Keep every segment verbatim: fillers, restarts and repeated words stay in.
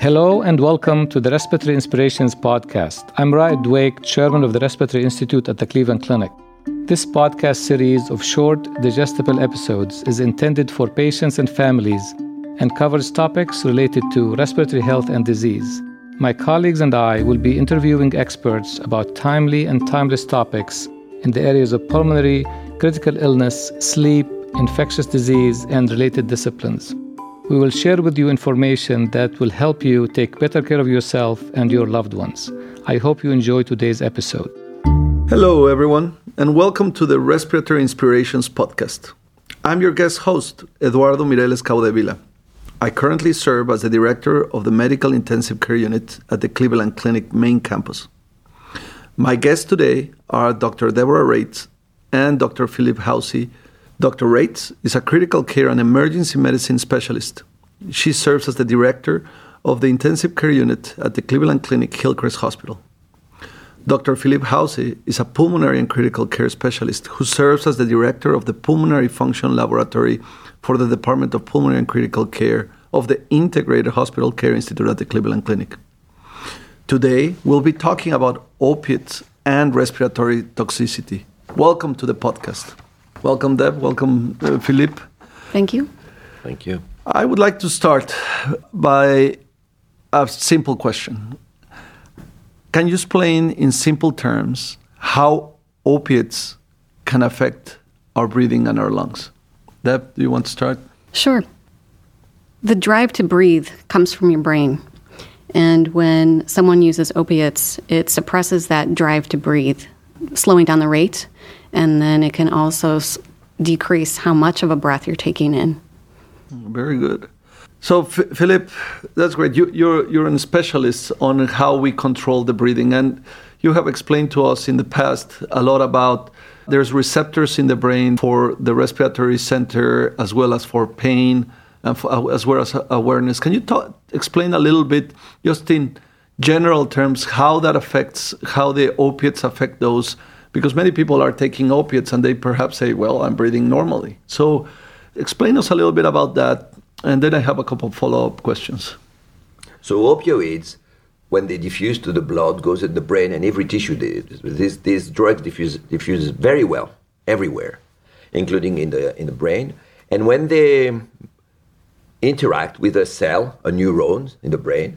Hello and welcome to the Respiratory Inspirations podcast. I'm Raed Dweik, chairman of the Respiratory Institute at the Cleveland Clinic. This podcast series of short, digestible episodes is intended for patients and families and covers topics related to respiratory health and disease. My colleagues and I will be interviewing experts about timely and timeless topics in the areas of pulmonary, critical illness, sleep, infectious disease, and related disciplines. We will share with you information that will help you take better care of yourself and your loved ones. I hope you enjoy today's episode. Hello, everyone, and welcome to the Respiratory Inspirations podcast. I'm your guest host, Eduardo Mireles Cabo de Vila. I currently serve as the director of the Medical Intensive Care Unit at the Cleveland Clinic main campus. My guests today are Doctor Deborah Raets and Doctor Philippe Haouzi. Doctor Raets is a critical care and emergency medicine specialist. She serves as the director of the intensive care unit at the Cleveland Clinic Hillcrest Hospital. Doctor Philippe Haouzi is a pulmonary and critical care specialist who serves as the director of the Pulmonary Function Laboratory for the Department of Pulmonary and Critical Care of the Integrated Hospital Care Institute at the Cleveland Clinic. Today, we'll be talking about opiates and respiratory toxicity. Welcome to the podcast. Welcome, Deb. Welcome, uh, Philippe. Thank you. Thank you. I would like to start by a simple question. Can you explain in simple terms how opiates can affect our breathing and our lungs? Deb, do you want to start? Sure. The drive to breathe comes from your brain. And when someone uses opiates, it suppresses that drive to breathe, slowing down the rate. And then it can also s- decrease how much of a breath you're taking in. Very good. So, F- Philippe, that's great. You, you're you're a specialist on how we control the breathing, and you have explained to us in the past a lot about there's receptors in the brain for the respiratory center as well as for pain and for, as well as awareness. Can you ta- explain a little bit, just in general terms, how that affects how the opiates affect those? Because many people are taking opiates and they perhaps say, well, I'm breathing normally. So explain us a little bit about that. And then I have a couple of follow-up questions. So opioids, when they diffuse to the blood, goes in the brain and every tissue. They, this, this drug diffuse, diffuses very well everywhere, including in the, in the brain. And when they interact with a cell, a neuron in the brain,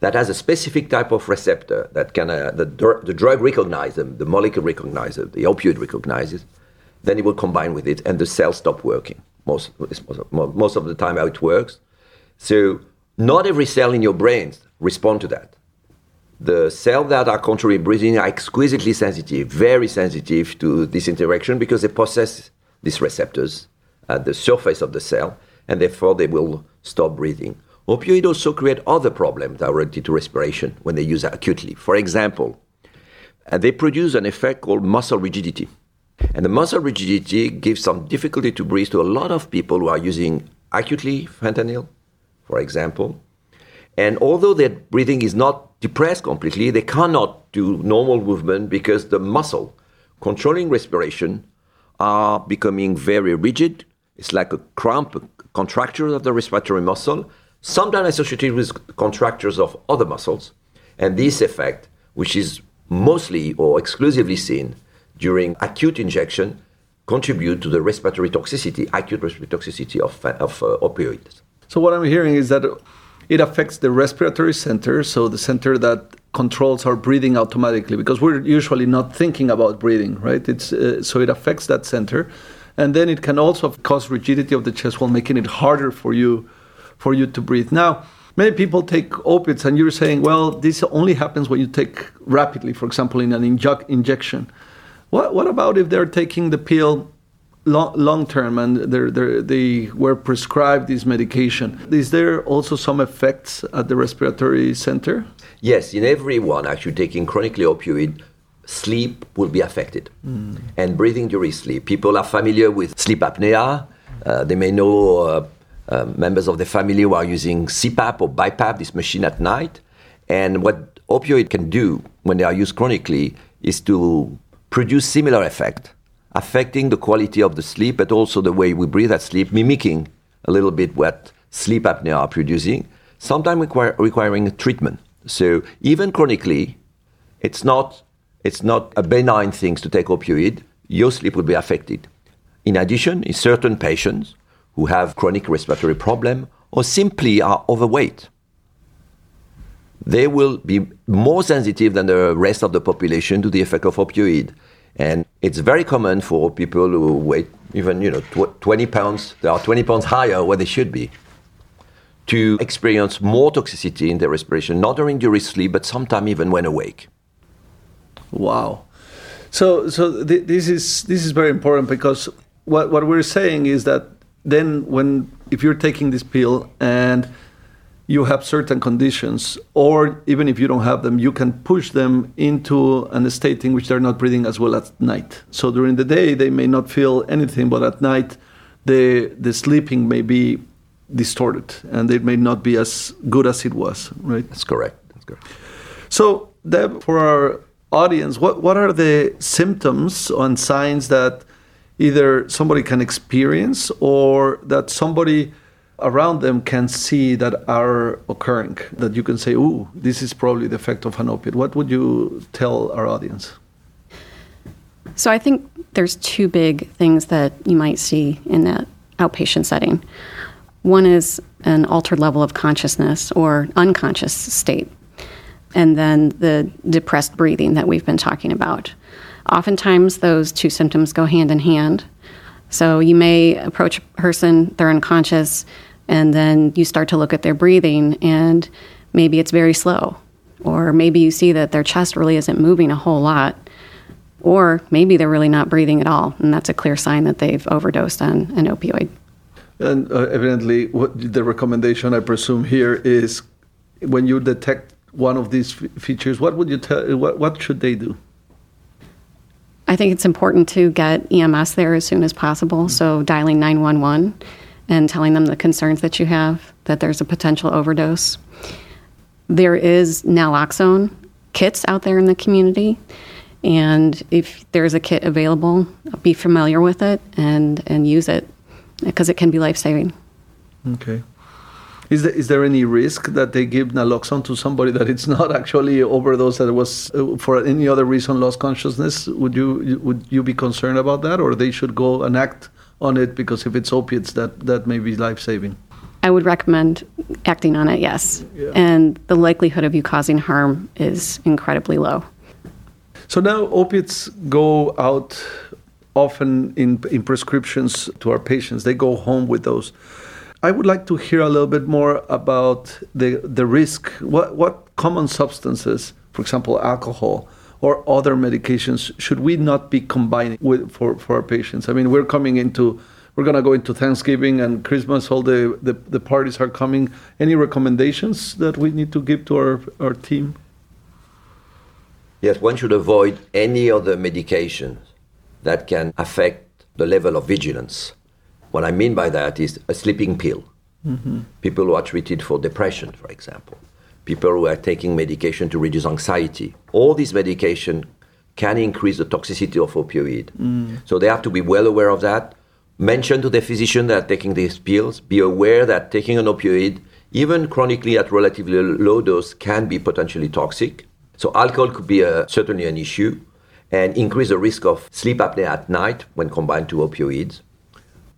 that has a specific type of receptor that can uh, the, dr- the drug recognizes them, the molecule recognizes, the opioid recognizes, then it will combine with it, and the cells stop working. Most most of the time, how it works. So not every cell in your brain responds to that. The cells that are contrary breathing are exquisitely sensitive, very sensitive to this interaction because they possess these receptors at the surface of the cell, and therefore they will stop breathing. Opioids also create other problems that are related to respiration when they use it acutely. For example, they produce an effect called muscle rigidity. And the muscle rigidity gives some difficulty to breathe to a lot of people who are using acutely fentanyl, for example. And although their breathing is not depressed completely, they cannot do normal movement because the muscle controlling respiration are becoming very rigid. It's like a cramp, a contracture of the respiratory muscle, sometimes associated with contractures of other muscles. And this effect, which is mostly or exclusively seen during acute injection, contribute to the respiratory toxicity, acute respiratory toxicity of, of uh, opioids. So what I'm hearing is that it affects the respiratory center, so the center that controls our breathing automatically, because we're usually not thinking about breathing, right? It's uh, so it affects that center. And then it can also cause rigidity of the chest while making it harder for you for you to breathe. Now, many people take opiates, and you're saying, well, this only happens when you take rapidly, for example, in an inju- injection. What, what about if they're taking the pill long, long term and they're, they're, they were prescribed this medication? Is there also some effects at the respiratory center? Yes, in everyone actually taking chronically opioid, sleep will be affected. Mm. And breathing during sleep. People are familiar with sleep apnea. Uh, they may know... Uh, Uh, members of the family who are using C PAP or BiPAP, this machine at night. And what opioid can do when they are used chronically is to produce similar effect, affecting the quality of the sleep, but also the way we breathe at sleep, mimicking a little bit what sleep apnea are producing. sometimes require, requiring treatment. So even chronically, it's not it's not a benign thing to take opioid. Your sleep would be affected. In addition, in certain patients who have chronic respiratory problem or simply are overweight, they will be more sensitive than the rest of the population to the effect of opioid. And it's very common for people who weigh even, you know, tw- twenty pounds, they are twenty pounds higher where they should be, to experience more toxicity in their respiration, not during during sleep, but sometimes even when awake. Wow. So so th- this is this is very important, because what what we're saying is that then when if you're taking this pill and you have certain conditions, or even if you don't have them, you can push them into an state in which they're not breathing as well at night. So during the day, they may not feel anything, but at night, the the sleeping may be distorted, and it may not be as good as it was, right? That's correct. That's correct. So, Deb, for our audience, what, what are the symptoms and signs that either somebody can experience or that somebody around them can see that are occurring, that you can say, ooh, this is probably the effect of an opiate? What would you tell our audience? So I think there's two big things that you might see in that outpatient setting. One is an altered level of consciousness or unconscious state, and then the depressed breathing that we've been talking about. Oftentimes, those two symptoms go hand in hand. So you may approach a person, they're unconscious, and then you start to look at their breathing, and maybe it's very slow, or maybe you see that their chest really isn't moving a whole lot, or maybe they're really not breathing at all, and that's a clear sign that they've overdosed on an opioid. And uh, evidently, what the recommendation, I presume, here is when you detect one of these f- features, what would you tell? What, what should they do? I think it's important to get E M S there as soon as possible. Mm-hmm. So dialing nine one one and telling them the concerns that you have, that there's a potential overdose. There is naloxone kits out there in the community. And if there's a kit available, be familiar with it and, and use it, because it can be life-saving. Okay. Is there, is there any risk that they give naloxone to somebody that it's not actually overdose, that it was uh, for any other reason lost consciousness? Would you would you be concerned about that, or they should go and act on it, because if it's opiates, that, that may be life-saving? I would recommend acting on it, yes. Yeah. And the likelihood of you causing harm is incredibly low. So now opiates go out often in, in prescriptions to our patients. They go home with those. I would like to hear a little bit more about the the risk. What what common substances, for example, alcohol or other medications, should we not be combining with for, for our patients? I mean, we're coming into, we're going to go into Thanksgiving and Christmas, all the, the, the parties are coming. Any recommendations that we need to give to our, our team? Yes, one should avoid any other medications that can affect the level of vigilance. What I mean by that is a sleeping pill. Mm-hmm. People who are treated for depression, for example. People who are taking medication to reduce anxiety. All these medication can increase the toxicity of opioid. Mm. So they have to be well aware of that. Mention to their physician that taking these pills. Be aware that taking an opioid, even chronically at relatively low dose, can be potentially toxic. So alcohol could be a, certainly an issue, and increase the risk of sleep apnea at night when combined to opioids.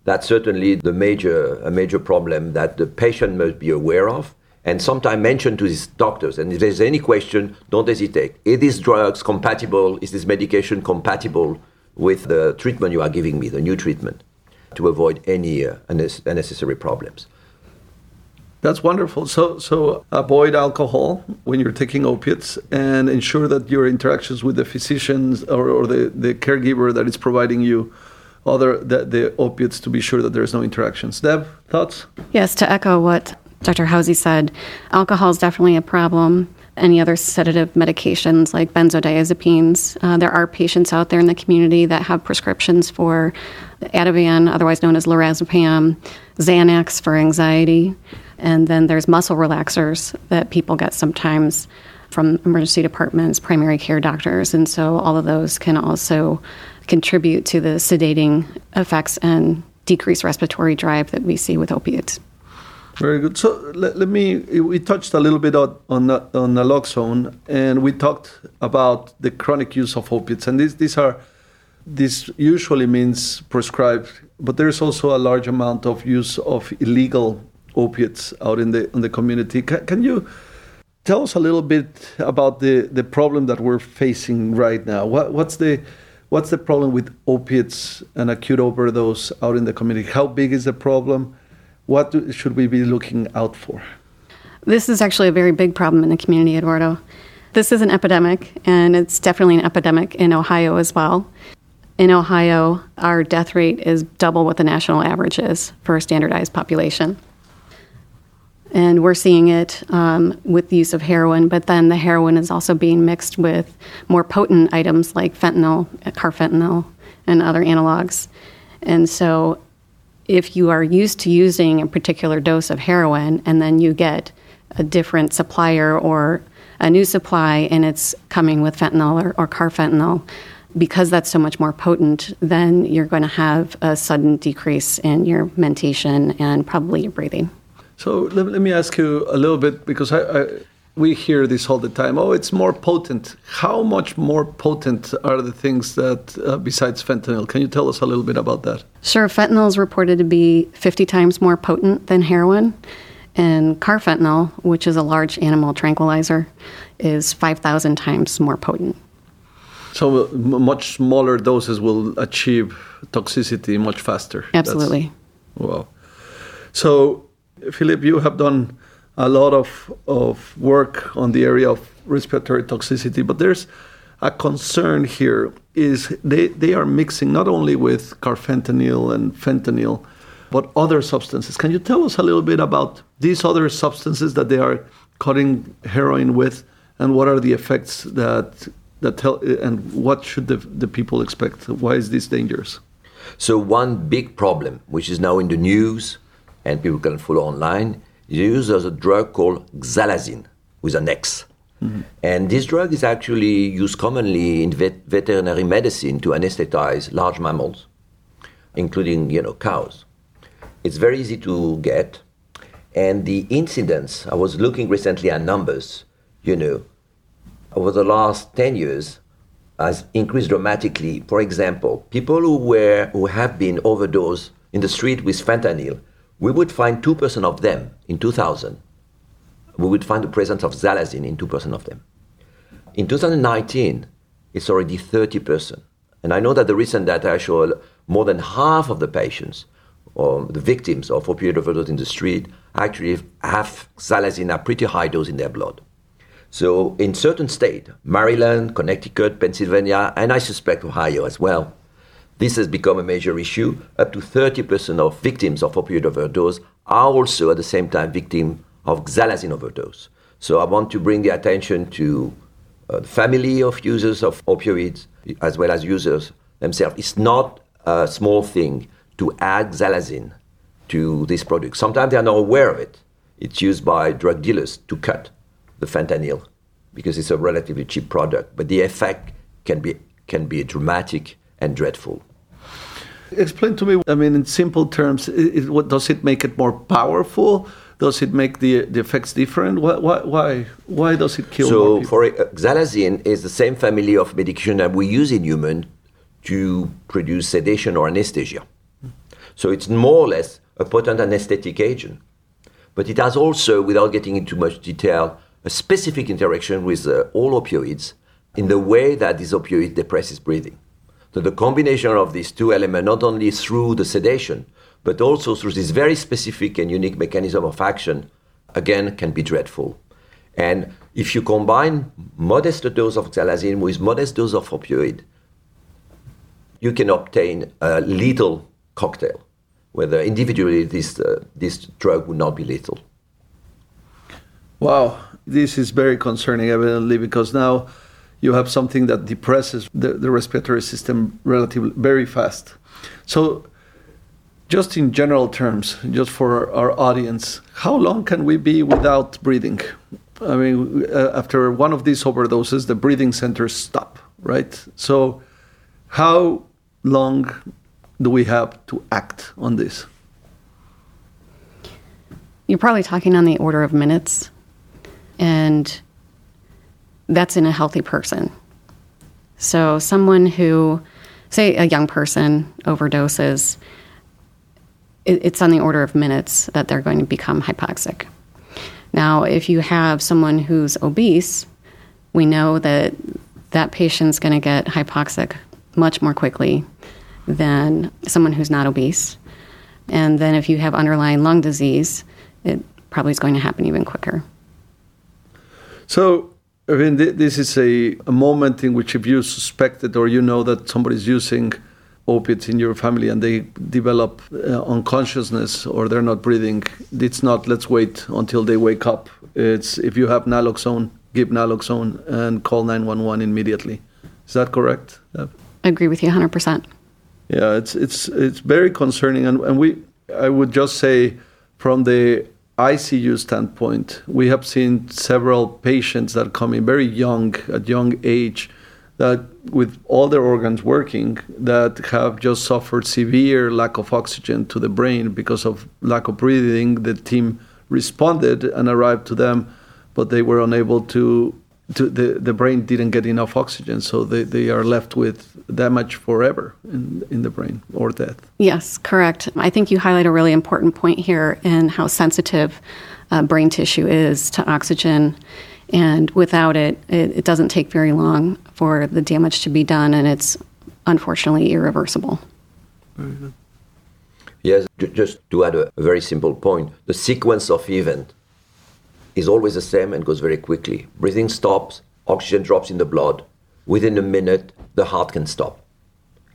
That's certainly the major, a major problem that the patient must be aware of, and sometimes mention to his doctors. And if there's any question, don't hesitate. Is this drugs compatible? Is this medication compatible with the treatment you are giving me, the new treatment, to avoid any uh, unnecessary problems? That's wonderful. So so avoid alcohol when you're taking opiates, and ensure that your interactions with the physicians or, or the, the caregiver that is providing you other the, the opiates, to be sure that there's no interactions. Deb, thoughts? Yes, to echo what Doctor Haouzi said, alcohol is definitely a problem. Any other sedative medications like benzodiazepines. Uh, there are patients out there in the community that have prescriptions for Ativan, otherwise known as lorazepam, Xanax for anxiety. And then there's muscle relaxers that people get sometimes from emergency departments, primary care doctors. And so all of those can also contribute to the sedating effects and decreased respiratory drive that we see with opiates. Very good. So let, let me, we touched a little bit on, on on naloxone, and we talked about the chronic use of opiates. And these, these are, this usually means prescribed, but there's also a large amount of use of illegal opiates out in the in the community. Can, can you tell us a little bit about the, the problem that we're facing right now? What, what's the what's the problem with opiates and acute overdose out in the community? How big is the problem? What do, should we be looking out for? This is actually a very big problem in the community, Eduardo. This is an epidemic, and it's definitely an epidemic in Ohio as well. In Ohio, our death rate is double what the national average is for a standardized population. And we're seeing it um, with the use of heroin, but then the heroin is also being mixed with more potent items like fentanyl, carfentanil, and other analogs. And so if you are used to using a particular dose of heroin and then you get a different supplier or a new supply and it's coming with fentanyl or, or carfentanil, because that's so much more potent, then you're going to have a sudden decrease in your mentation and probably your breathing. So let, let me ask you a little bit, because I, I, we hear this all the time. Oh, it's more potent. How much more potent are the things that, uh, besides fentanyl? Can you tell us a little bit about that? Sure. Fentanyl is reported to be fifty times more potent than heroin. And carfentanil, which is a large animal tranquilizer, is five thousand times more potent. So much smaller doses will achieve toxicity much faster. Absolutely. That's, wow. So, Philippe, you have done a lot of, of work on the area of respiratory toxicity, but there's a concern here is they, they are mixing not only with carfentanil and fentanyl, but other substances. Can you tell us a little bit about these other substances that they are cutting heroin with, and what are the effects that that tell, and what should the, the people expect? Why is this dangerous? So one big problem, which is now in the news, and people can follow online, is used as a drug called xylazine, with an X. Mm-hmm. And this drug is actually used commonly in vet- veterinary medicine to anesthetize large mammals, including, you know, cows. It's very easy to get. And the incidence, I was looking recently at numbers, you know, over the last ten years has increased dramatically. For example, people who were who have been overdosed in the street with fentanyl, we would find two percent of them in two thousand. We would find the presence of xylazine in two percent of them. In two thousand nineteen, it's already thirty percent. And I know that the recent data show more than half of the patients or the victims of opioid overdose in the street actually have xylazine at pretty high dose in their blood. So in certain states, Maryland, Connecticut, Pennsylvania, and I suspect Ohio as well, this has become a major issue. Up to thirty percent of victims of opioid overdose are also at the same time victims of xylazine overdose. So I want to bring the attention to uh, the family of users of opioids as well as users themselves. It's not a small thing to add xylazine to this product. Sometimes they are not aware of it. It's used by drug dealers to cut the fentanyl because it's a relatively cheap product. But the effect can be can be dramatic and dreadful. Explain to me, I mean, in simple terms, it, it, what, does it make it more powerful? Does it make the, the effects different? Why, why, why does it kill so more people? So, for uh, xylazine is the same family of medication that we use in humans to produce sedation or anesthesia. Mm. So it's more or less a potent anesthetic agent. But it has also, without getting into much detail, a specific interaction with uh, all opioids in the way that this opioid depresses breathing. So the combination of these two elements, not only through the sedation, but also through this very specific and unique mechanism of action, again, can be dreadful. And if you combine modest dose of xylazine with modest dose of opioid, you can obtain a lethal cocktail, whether individually this, uh, this drug would not be lethal. Wow, this is very concerning, evidently, because now you have something that depresses the, the respiratory system relatively very fast. So just in general terms, just for our audience, how long can we be without breathing? I mean, after one of these overdoses, the breathing centers stop, right? So how long do we have to act on this? you're probably talking on the order of minutes, and that's in a healthy person. So someone who, say a young person overdoses, it's on the order of minutes that they're going to become hypoxic. Now, if you have someone who's obese, we know that that patient's going to get hypoxic much more quickly than someone who's not obese. And then if you have underlying lung disease, it probably is going to happen even quicker. So, I mean, th- this is a, a moment in which if you suspected or you know that somebody's using opiates in your family and they develop uh, unconsciousness or they're not breathing, it's not let's wait until they wake up. It's if you have naloxone, give naloxone and call nine one one immediately. Is that correct? I agree with you one hundred percent. Yeah, it's it's it's very concerning. And, and we, I would just say from the I C U standpoint, we have seen several patients that come in very young, at young age, that with all their organs working, that have just suffered severe lack of oxygen to the brain because of lack of breathing. The team responded and arrived to them, but they were unable to, to the, the brain didn't get enough oxygen, so they, they are left with damage forever in, in the brain or death. Yes, correct. I think you highlight a really important point here in how sensitive uh, brain tissue is to oxygen. And without it, it, it doesn't take very long for the damage to be done, and it's unfortunately irreversible. Mm-hmm. Yes, j- just to add a, a very simple point, the sequence of event is always the same and goes very quickly. Breathing stops, oxygen drops in the blood. Within a minute, the heart can stop,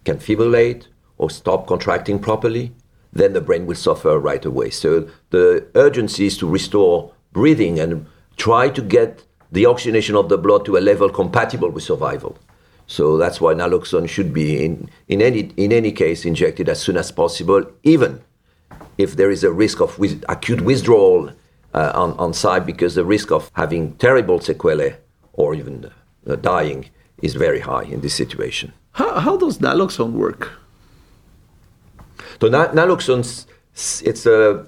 can fibrillate or stop contracting properly. Then the brain will suffer right away. So the urgency is to restore breathing and try to get the oxygenation of the blood to a level compatible with survival. So that's why naloxone should be, in, in any in any case, injected as soon as possible, even if there is a risk of with, acute withdrawal uh, on, on site, because the risk of having terrible sequelae or even uh, dying is very high in this situation. How, how does naloxone work? So na- naloxone, it's a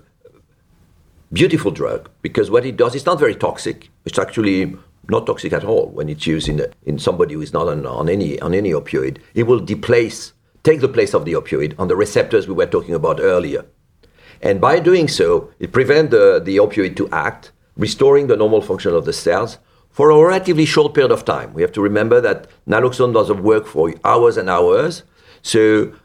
beautiful drug, because what it does, it's not very toxic. It's actually not toxic at all when it's used in in somebody who is not on, on any on any opioid. It will deplace, take the place of the opioid on the receptors we were talking about earlier. And by doing so, it prevents the, the opioid to act, restoring the normal function of the cells for a relatively short period of time. We have to remember that naloxone doesn't work for hours and hours. So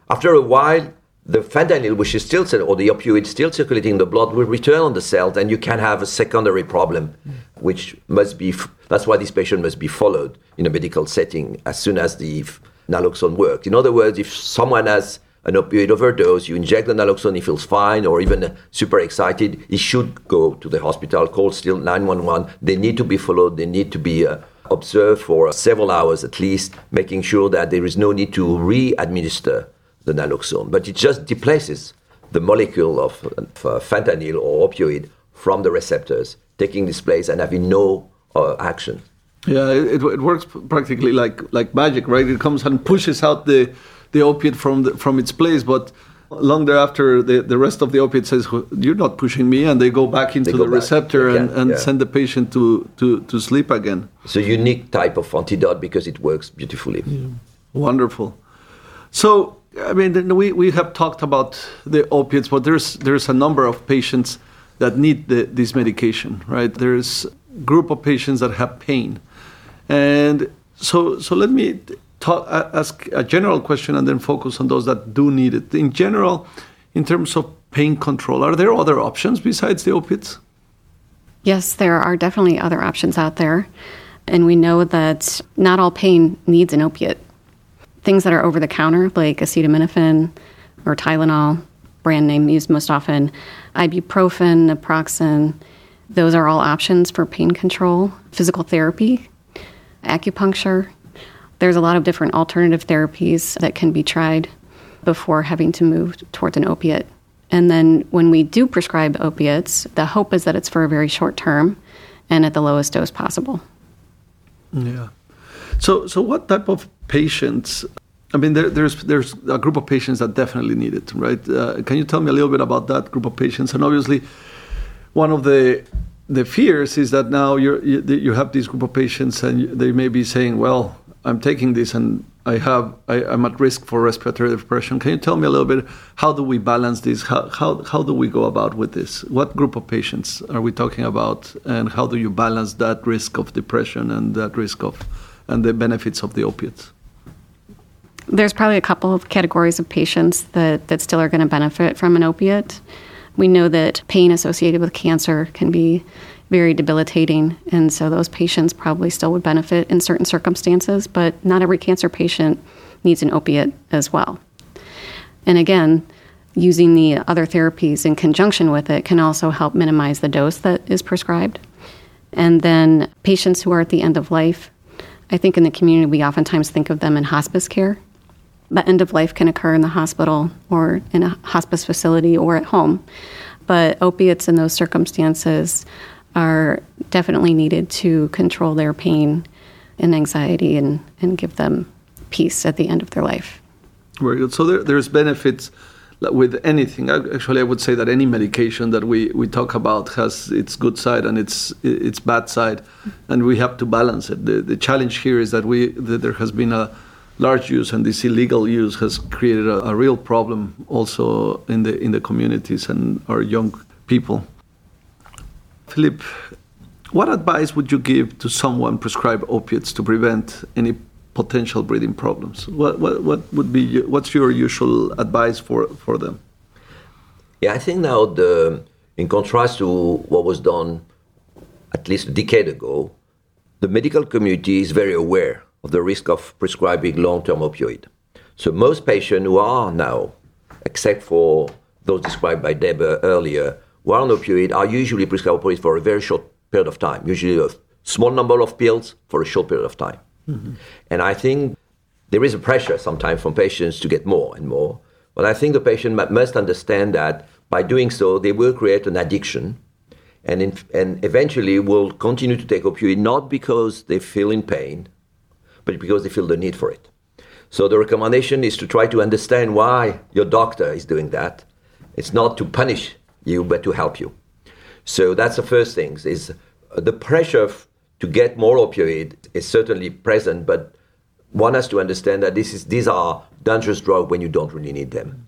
after a while, the fentanyl, which is still, or the opioid still circulating in the blood, will return on the cells, and you can have a secondary problem, which must be, that's why this patient must be followed in a medical setting as soon as the naloxone works. In other words, if someone has an opioid overdose, you inject the naloxone, he feels fine, or even super excited, he should go to the hospital, call still nine one one. They need to be followed, they need to be uh, observed for several hours at least, making sure that there is no need to re-administer the naloxone, but it just deplaces the molecule of, of uh, fentanyl or opioid from the receptors, taking this place and having no uh, action. Yeah, it, it works practically like like magic, right? It comes and pushes out the the opiate from the, from its place, but long thereafter, the, the rest of the opiate says, "You're not pushing me," and they go back into go the back. receptor yeah, and, and yeah. send the patient to, to, to sleep again. It's a unique type of antidote because it works beautifully. Yeah. Wonderful. So, I mean, we, we have talked about the opiates, but there's there's a number of patients that need the, this medication, right? There's a group of patients that have pain. And so so let me talk, ask a general question and then focus on those that do need it. In general, in terms of pain control, are there other options besides the opiates? Yes, there are definitely other options out there. And we know that not all pain needs an opiate. Things that are over-the-counter, like acetaminophen or Tylenol, brand name used most often, ibuprofen, naproxen, those are all options for pain control. Physical therapy, acupuncture. There's a lot of different alternative therapies that can be tried before having to move towards an opiate. And then when we do prescribe opiates, the hope is that it's for a very short term and at the lowest dose possible. Yeah. So so what type of patients, I mean, there, there's there's a group of patients that definitely need it, right? Uh, can you tell me a little bit about that group of patients? And obviously, one of the the fears is that now you're, you you have this group of patients and they may be saying, well, I'm taking this and I have I, I'm at risk for respiratory depression. Can you tell me a little bit, how do we balance this? How, how how do we go about with this? What group of patients are we talking about, and how do you balance that risk of depression and that risk of and the benefits of the opiates? There's probably a couple of categories of patients that, that still are going to benefit from an opiate. We know that pain associated with cancer can be very debilitating, and so those patients probably still would benefit in certain circumstances, but not every cancer patient needs an opiate as well. And again, using the other therapies in conjunction with it can also help minimize the dose that is prescribed. And then patients who are at the end of life, I think in the community we oftentimes think of them in hospice care. But end of life can occur in the hospital or in a hospice facility or at home. But opiates in those circumstances are definitely needed to control their pain and anxiety and, and give them peace at the end of their life. Very good. So there, there's benefits with anything. Actually, I would say that any medication that we, we talk about has its good side and its its bad side, and we have to balance it. The, the challenge here is that we that there has been a large use, and this illegal use has created a, a real problem also in the in the communities and our young people. Philippe, what advice would you give to someone prescribed opiates to prevent any potential breathing problems? What what, what would be what's your usual advice for, for them? Yeah, I think now the in contrast to what was done at least a decade ago, the medical community is very aware of the risk of prescribing long-term opioid. So most patients who are now, except for those described by Deborah earlier, who are on opioid are usually prescribed opioid for a very short period of time, usually a small number of pills for a short period of time. Mm-hmm. And I think there is a pressure sometimes from patients to get more and more. But I think the patient must understand that by doing so, they will create an addiction and, in, and eventually will continue to take opioid, not because they feel in pain, but because they feel the need for it. So the recommendation is to try to understand why your doctor is doing that. It's not to punish you, but to help you. So that's the first thing, is the pressure f- to get more opioid is certainly present, but one has to understand that this is these are dangerous drugs when you don't really need them.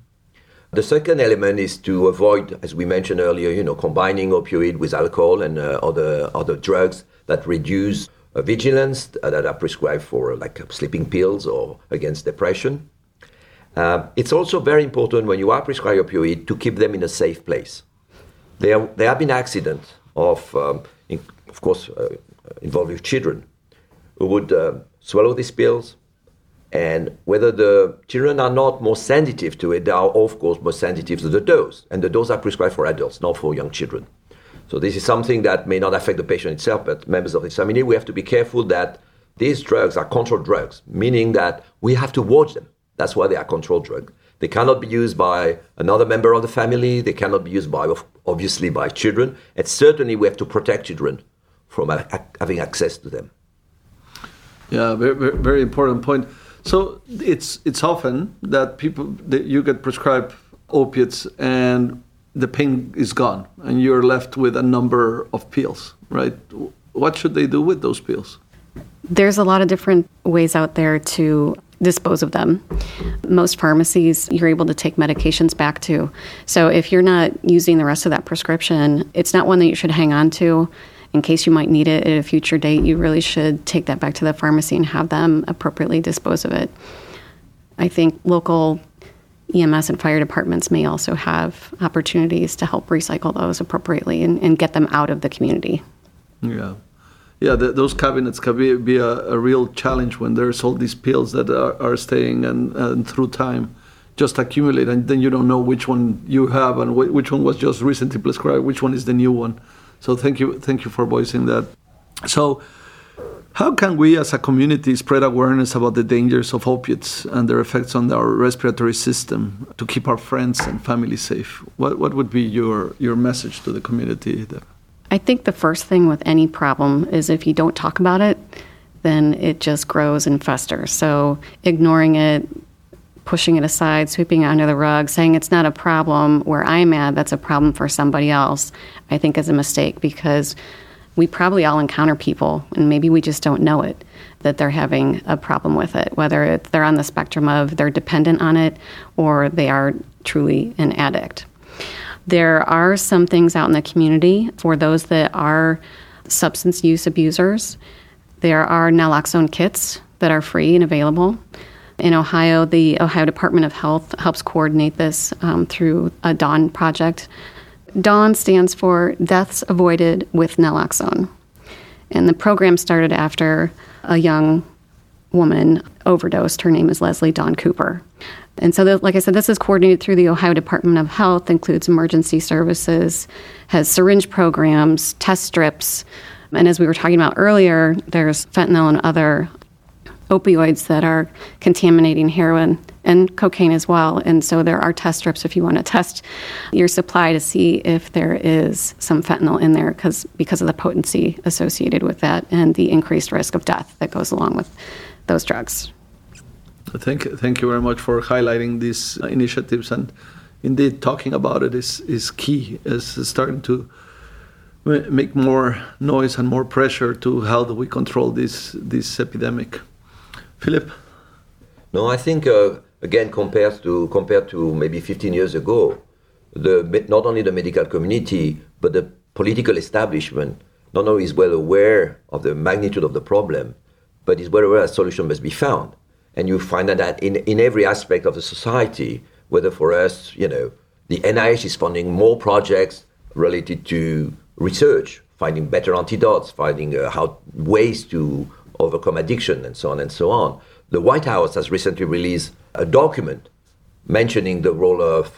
The second element is to avoid, as we mentioned earlier, you know, combining opioid with alcohol and uh, other other drugs that reduce Uh, vigilance uh, that are prescribed for uh, like uh, sleeping pills or against depression. Uh, it's also very important when you are prescribed opioid to keep them in a safe place. There, are, there have been accidents of, um, in, of course, uh, involving children who would uh, swallow these pills, and whether the children are not more sensitive to it, they are of course more sensitive to the dose, and the dose are prescribed for adults, not for young children. So this is something that may not affect the patient itself, but members of the family, we have to be careful that these drugs are controlled drugs, meaning that we have to watch them. That's why they are controlled drugs. They cannot be used by another member of the family. They cannot be used, by, obviously, by children. And certainly we have to protect children from having access to them. Yeah, very, very important point. So it's it's often that people that you get prescribed opiates and the pain is gone, and you're left with a number of pills, right? What should they do with those pills? There's a lot of different ways out there to dispose of them. Most pharmacies, you're able to take medications back to. So if you're not using the rest of that prescription, it's not one that you should hang on to in case you might need it at a future date. You really should take that back to the pharmacy and have them appropriately dispose of it. I think local E M S and fire departments may also have opportunities to help recycle those appropriately and, and get them out of the community. Yeah, yeah. The, those cabinets can be, be a, a real challenge when there's all these pills that are, are staying and, and through time just accumulate, and then you don't know which one you have and wh- which one was just recently prescribed, which one is the new one. So thank you, thank you for voicing that. So, how can we as a community spread awareness about the dangers of opiates and their effects on our respiratory system to keep our friends and family safe? What what would be your, your message to the community? I think the first thing with any problem is if you don't talk about it, then it just grows and festers. So ignoring it pushing it aside, sweeping it under the rug, saying it's not a problem where I'm at, that's a problem for somebody else, I think is a mistake, because we probably all encounter people, and maybe we just don't know it, that they're having a problem with it, whether it's they're on the spectrum of they're dependent on it or they are truly an addict. There are some things out in the community for those that are substance use abusers. There are naloxone kits that are free and available. In Ohio, the Ohio Department of Health helps coordinate this um, through a DAWN project. DAWN stands for Deaths Avoided with Naloxone. And the program started after a young woman overdosed. Her name is Leslie Dawn Cooper. And so, the, like I said, this is coordinated through the Ohio Department of Health, includes emergency services, has syringe programs, test strips. And as we were talking about earlier, there's fentanyl and other opioids that are contaminating heroin and cocaine as well. And so there are test strips if you want to test your supply to see if there is some fentanyl in there because because of the potency associated with that and the increased risk of death that goes along with those drugs. Thank, thank you very much for highlighting these initiatives. And indeed, talking about it is, is key. It's starting to make more noise and more pressure to how do we control this this epidemic. Philippe? No, I think, uh, again, compared to compared to maybe fifteen years ago, the not only the medical community, but the political establishment not only is well aware of the magnitude of the problem, but is well aware that a solution must be found. And you find that in, in every aspect of the society, whether for us, you know, the N I H is funding more projects related to research, finding better antidotes, finding uh, how ways to overcome addiction, and so on and so on. The White House has recently released a document mentioning the role of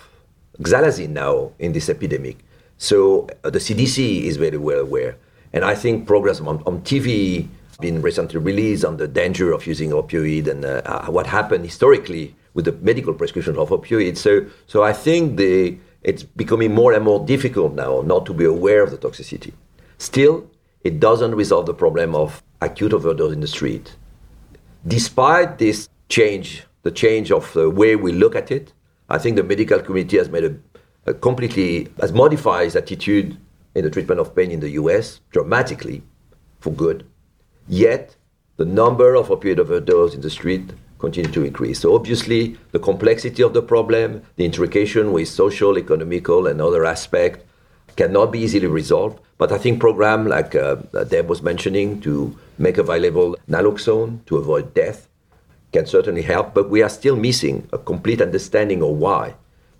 xylazine now in this epidemic. So uh, the C D C is very well aware. And I think programs on, on T V been recently released on the danger of using opioid and uh, what happened historically with the medical prescription of opioids. So so I think the, it's becoming more and more difficult now not to be aware of the toxicity. Still, it doesn't resolve the problem of acute overdose in the street. Despite this change, the change of the way we look at it, I think the medical community has made a, a completely, has modified its attitude in the treatment of pain in the U S dramatically for good. Yet, the number of opioid overdose in the street continues to increase. So obviously, the complexity of the problem, the intrication with social, economical, and other aspects cannot be easily resolved. But I think programs like uh, Deb was mentioning to make available naloxone to avoid death can certainly help. But we are still missing a complete understanding of why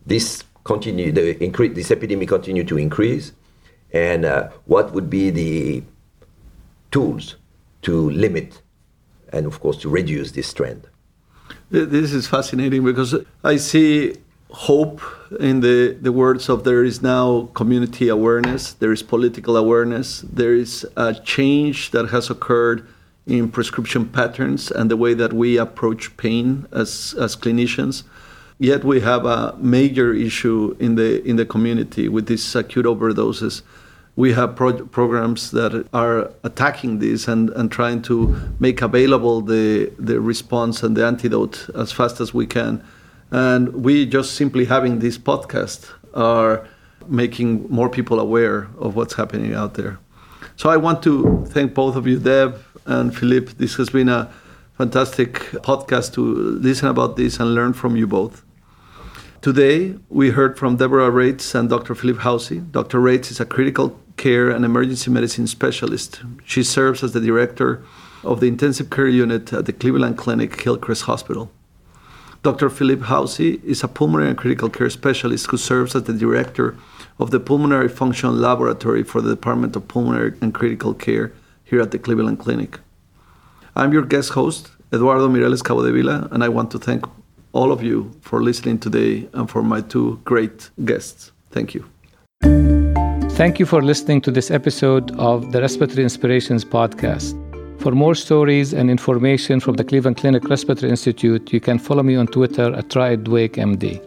this continue, the incre- this epidemic continue to increase, and uh, what would be the tools to limit and, of course, to reduce this trend. This is fascinating because I see hope in the, the words of there is now community awareness, there is political awareness, there is a change that has occurred in prescription patterns and the way that we approach pain as, as clinicians. Yet we have a major issue in the, in the community with these acute overdoses. We have pro- programs that are attacking this and, and trying to make available the, the response and the antidote as fast as we can. And we just simply having this podcast are making more people aware of what's happening out there. So I want to thank both of you, Deb and Philippe. This has been a fantastic podcast to listen about this and learn from you both. Today, we heard from Deborah Raets and Doctor Philippe Haouzi. Doctor Raets is a critical care and emergency medicine specialist. She serves as the director of the intensive care unit at the Cleveland Clinic, Hillcrest Hospital. Doctor Philippe Haouzi is a pulmonary and critical care specialist who serves as the director of the Pulmonary Function Laboratory for the Department of Pulmonary and Critical Care here at the Cleveland Clinic. I'm your guest host, Eduardo Mireles Cabo de Vila, and I want to thank all of you for listening today and for my two great guests. Thank you. Thank you for listening to this episode of the Respiratory Inspirations podcast. For more stories and information from the Cleveland Clinic Respiratory Institute, you can follow me on Twitter at Raed Dweik M D.